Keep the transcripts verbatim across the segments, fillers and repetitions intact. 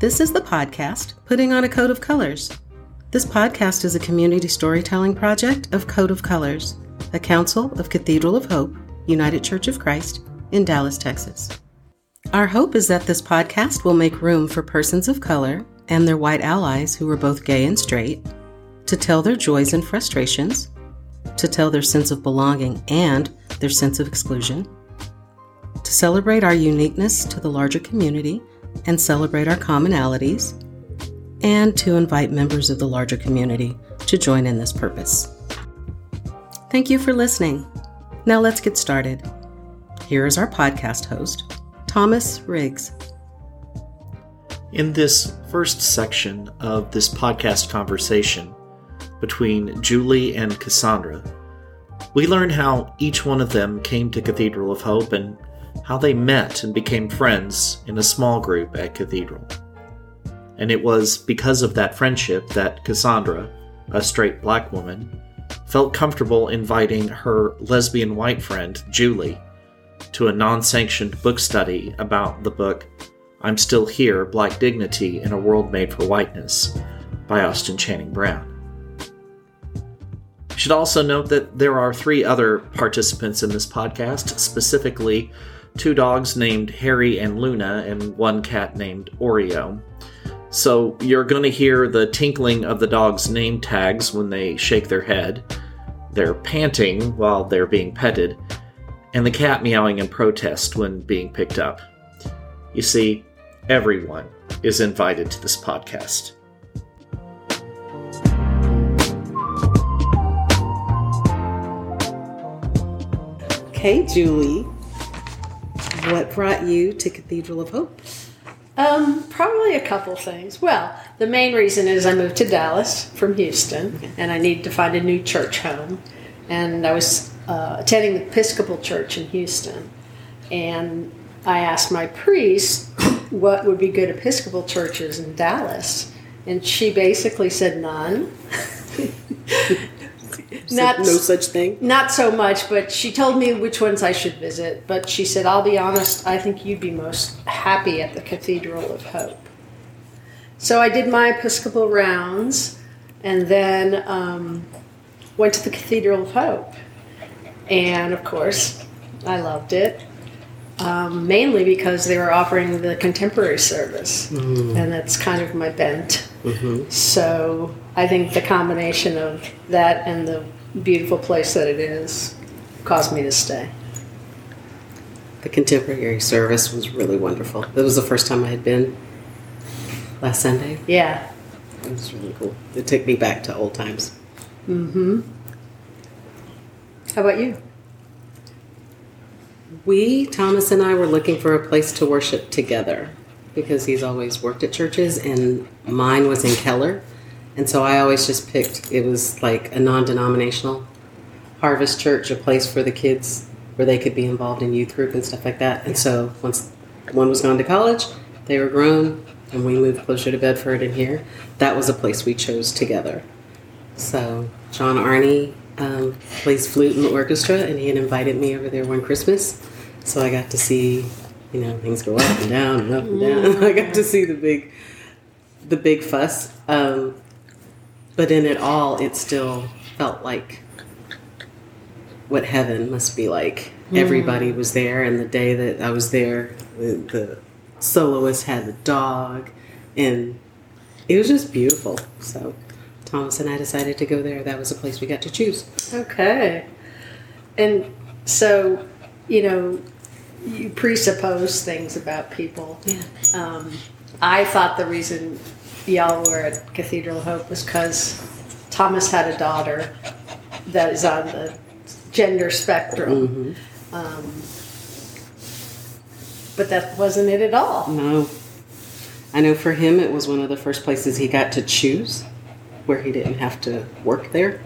This is the podcast, Putting on a Coat of Colors. This podcast is a community storytelling project of Coat of Colors, a council of Cathedral of Hope, United Church of Christ, in Dallas, Texas. Our hope is that this podcast will make room for persons of color and their white allies who are both gay and straight to tell their joys and frustrations, to tell their sense of belonging and their sense of exclusion, to celebrate our uniqueness to the larger community and celebrate our commonalities, and to invite members of the larger community to join in this purpose. Thank you for listening. Now let's get started. Here is our podcast host, Thomas Riggs. In this first section of this podcast conversation between Julie and Kasandra, we learn how each one of them came to Cathedral of Hope and how they met and became friends in a small group at Cathedral. And it was because of that friendship that Kasandra, a straight black woman, felt comfortable inviting her lesbian white friend, Julie, to a non-sanctioned book study about the book I'm Still Here: Black Dignity in a World Made for Whiteness by Austin Channing Brown. You should also note that there are three other participants in this podcast, specifically two dogs named Harry and Luna and one cat named Oreo. So you're going to hear the tinkling of the dogs' name tags when they shake their head, they're panting while they're being petted, and the cat meowing in protest when being picked up. You see, everyone is invited to this podcast. Hey, Julie, what brought you to Cathedral of Hope? Um, probably a couple things. Well, the main reason is I moved to Dallas from Houston, and I needed to find a new church home. And I was uh, attending the Episcopal Church in Houston. And I asked my priest what would be good Episcopal churches in Dallas. And she basically said none. Not, no such thing? Not so much, but she told me which ones I should visit. But she said, I'll be honest, I think you'd be most happy at the Cathedral of Hope. So I did my Episcopal rounds and then um, went to the Cathedral of Hope. And, of course, I loved it, um, mainly because they were offering the contemporary service. Mm. And that's kind of my bent. Mm-hmm. So I think the combination of that and the beautiful place that it is caused me to stay. The contemporary service was really wonderful. That was the first time I had been last Sunday. Yeah. It was really cool. It took me back to old times. Mm-hmm. How about you? We, Thomas and I, were looking for a place to worship together because he's always worked at churches, and mine was in Keller. And so I always just picked, it was like a non-denominational Harvest Church, a place for the kids where they could be involved in youth group and stuff like that. And so once one was gone to college, they were grown, and we moved closer to Bedford and here. That was a place we chose together. So John Arney um, plays flute in the orchestra, and he had invited me over there one Christmas. So I got to see, you know, things go up and down and up and down. I got to see the big, the big fuss. Um, But in it all, it still felt like what heaven must be like. Mm. Everybody was there, and the day that I was there, the, the soloist had a dog, and it was just beautiful. So Thomas and I decided to go there. That was a place we got to choose. Okay. And so, you know, you presuppose things about people. Yeah. Um, I thought the reason y'all were at Cathedral of Hope was because Thomas had a daughter that is on the gender spectrum. Mm-hmm. Um, but that wasn't it at all. No. I know for him it was one of the first places he got to choose where he didn't have to work there.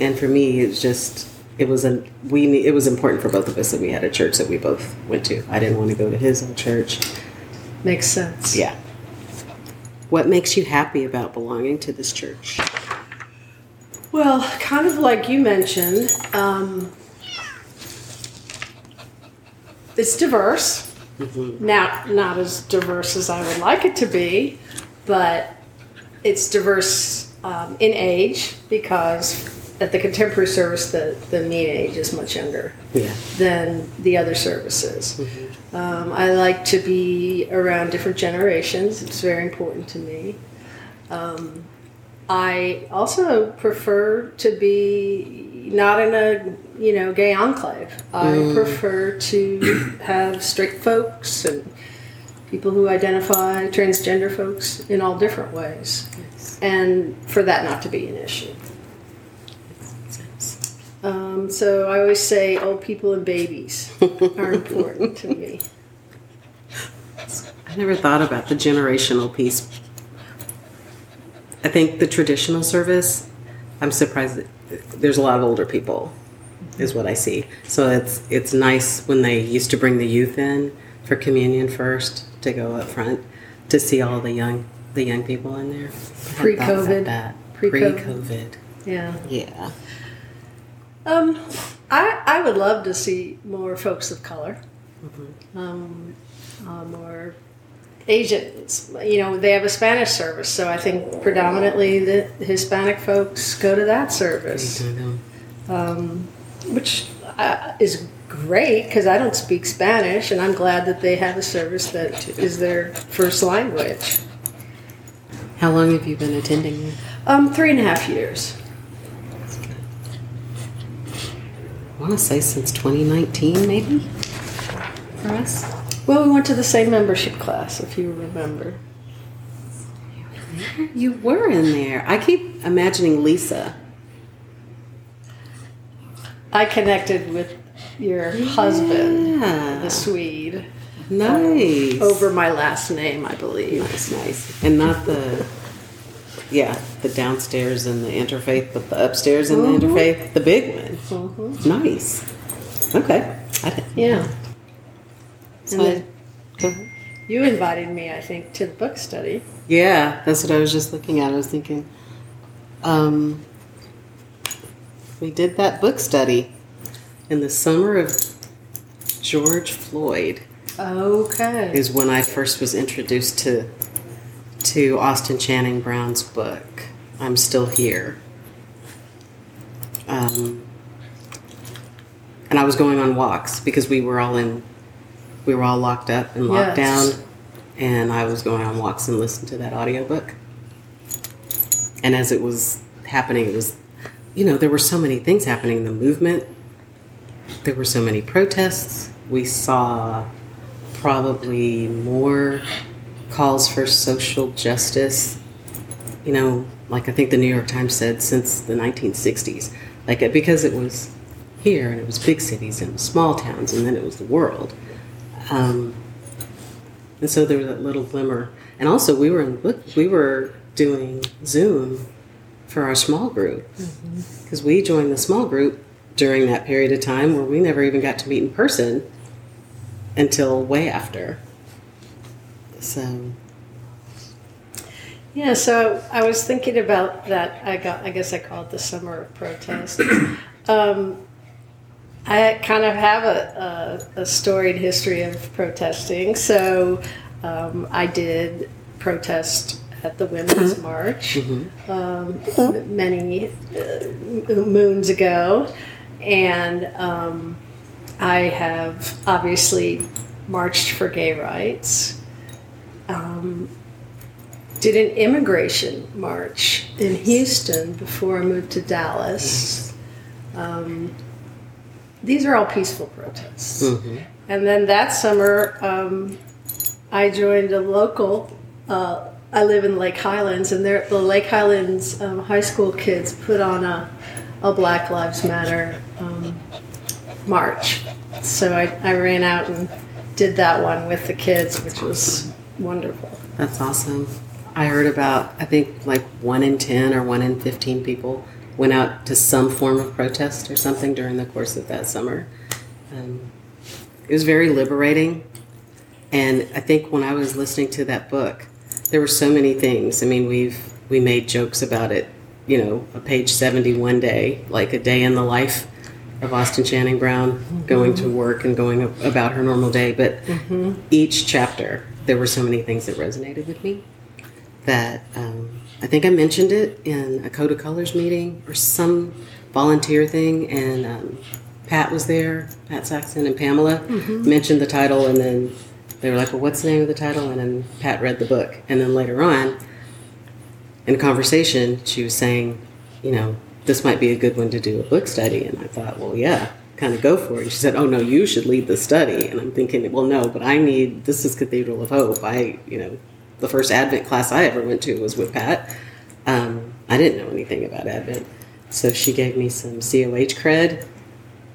And for me it was just, it was, a, we, it was important for both of us that we had a church that we both went to. I didn't want to go to his own church. Makes sense. Yeah. What makes you happy about belonging to this church? Well, kind of like you mentioned, um, it's diverse. Mm-hmm. Now, not as diverse as I would like it to be, but it's diverse um, in age, because at the contemporary service, the, the mean age is much younger yeah. than the other services. Mm-hmm. Um, I like to be around different generations. It's very important to me. Um, I also prefer to be not in a, you know, gay enclave. I mm. prefer to have straight folks and people who identify, transgender folks, in all different ways. Yes. And for that not to be an issue. Um, so I always say old people and babies are important to me. I never thought about the generational piece. I think the traditional service, I'm surprised that there's a lot of older people, is what I see. So it's it's nice when they used to bring the youth in for communion first to go up front to see all the young the young people in there. Pre-COVID. That. Pre-COVID. Pre-COVID. Yeah. Yeah. Um, I I would love to see more folks of color, mm-hmm. um, uh, more. Asians, you know, they have a Spanish service, so I think predominantly the Hispanic folks go to that service, um, which uh, is great because I don't speak Spanish, and I'm glad that they have a service that is their first language. How long have you been attending? Um, three and a half years. I want to say since twenty nineteen, maybe, for us. Well, we went to the same membership class, if you remember. You were in there. I keep imagining Lisa. I connected with your yeah. husband, the Swede. Nice. Um, over my last name, I believe. Nice, nice. And not the, yeah, the downstairs and the interfaith, but the upstairs and mm-hmm. the interfaith, the big one. Mm-hmm. Nice. Okay. I didn't yeah. know. And then you invited me, I think, to the book study. Yeah, that's what I was just looking at. I was thinking, um, we did that book study in the summer of George Floyd. Okay. Is when I first was introduced to to Austin Channing Brown's book, I'm Still Here. Um, and I was going on walks because we were all in... We were all locked up and locked yes. down, and I was going on walks and listening to that audiobook. And as it was happening, it was, you know, there were so many things happening in the movement. There were so many protests. We saw probably more calls for social justice. You know, like I think the New York Times said, since the nineteen sixties. Like, because it was here, and it was big cities, and small towns, and then it was the world. Um, and so there was that little glimmer. And also we were in, we were doing Zoom for our small group, because mm-hmm. we joined the small group during that period of time where we never even got to meet in person until way after. So. Yeah, so I was thinking about that. I got, I guess I call it the summer of protest. Um I kind of have a, a, a storied history of protesting, so um, I did protest at the Women's March mm-hmm. um, many uh, moons ago, and um, I have obviously marched for gay rights, um, did an immigration march in Houston before I moved to Dallas. Um, These are all peaceful protests. Mm-hmm. And then that summer, um, I joined a local, uh, I live in Lake Highlands, and the Lake Highlands um, high school kids put on a, a Black Lives Matter um, march. So I, I ran out and did that one with the kids, which was wonderful. That's awesome. I heard about, I think, like one in ten or one in fifteen people went out to some form of protest or something during the course of that summer. Um, it was very liberating. And I think when I was listening to that book, there were so many things. I mean, we've we made jokes about it, you know, a page seventy-one day, like a day in the life of Austin Channing Brown, mm-hmm. going to work and going about her normal day. But mm-hmm. each chapter, there were so many things that resonated with me that um, I think I mentioned it in a Coat of Colors meeting or some volunteer thing. And um, Pat was there, Pat Saxon and Pamela mm-hmm. mentioned the title. And then they were like, well, what's the name of the title? And then Pat read the book. And then later on, in conversation, she was saying, you know, this might be a good one to do a book study. And I thought, well, yeah, kind of go for it. And she said, oh, no, you should lead the study. And I'm thinking, well, no, but I need, this is Cathedral of Hope. I, you know, the first Advent class I ever went to was with Pat. Um, I didn't know anything about Advent. So she gave me some C O H cred,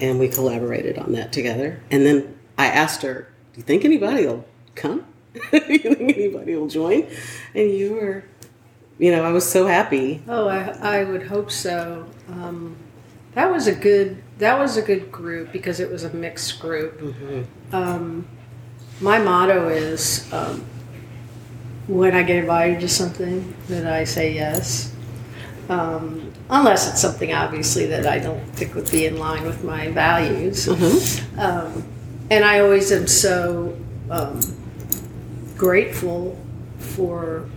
and we collaborated on that together. And then I asked her, do you think anybody will come? Do you think anybody will join? And you were... You know, I was so happy. Oh, I, I would hope so. Um, that was a good that was a good group because it was a mixed group. Mm-hmm. Um, my motto is um, when I get invited to something, that I say yes, um, unless it's something obviously that I don't think would be in line with my values. Mm-hmm. Um, and I always am so um, grateful for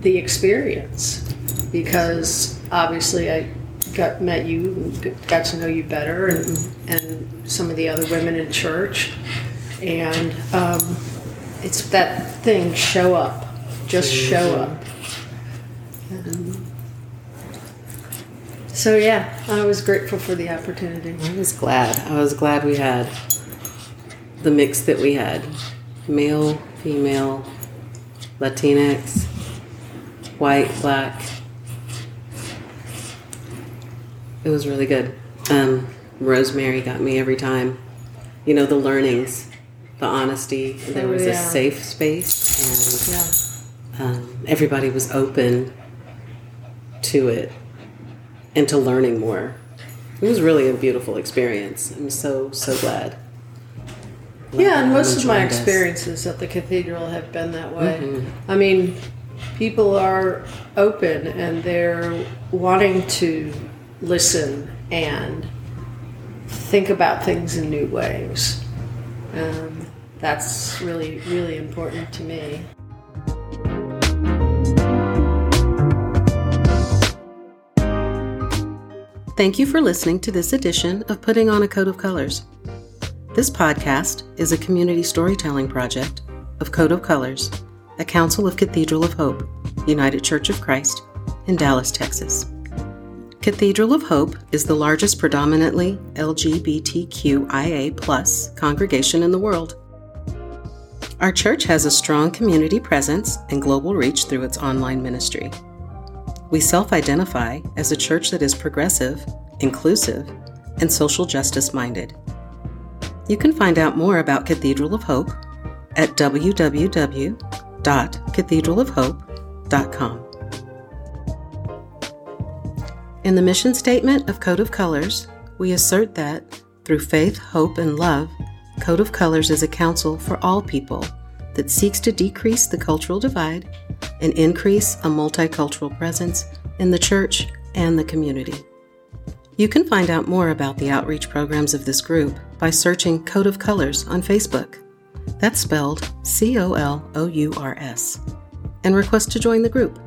the experience, because obviously I got met you and got to know you better, and, mm-hmm. and some of the other women in church, and um, it's that thing, show up, just show up. Um, so yeah, I was grateful for the opportunity. I was glad. I was glad we had the mix that we had, male, female, Latinx, white, black. It was really good. Um, Rosemary got me every time. You know, the learnings, the honesty. There was oh, yeah. a safe space, and yeah. um, everybody was open to it and to learning more. It was really a beautiful experience. I'm so, so glad. Love yeah, and most of my experiences us. at the cathedral have been that way. Mm-hmm. I mean... people are open and they're wanting to listen and think about things in new ways. Um, that's really, really important to me. Thank you for listening to this edition of Putting on a Coat of Colors. This podcast is a community storytelling project of Coat of Colors, a Council of Cathedral of Hope, United Church of Christ, in Dallas, Texas. Cathedral of Hope is the largest predominantly L G B T Q I A plus congregation in the world. Our church has a strong community presence and global reach through its online ministry. We self-identify as a church that is progressive, inclusive, and social justice-minded. You can find out more about Cathedral of Hope at www. dot cathedral of hope dot com. In the mission statement of Coat of Colors, we assert that, through faith, hope, and love, Coat of Colors is a council for all people that seeks to decrease the cultural divide and increase a multicultural presence in the church and the community. You can find out more about the outreach programs of this group by searching Coat of Colors on Facebook. That's spelled C O L O U R S, and request to join the group.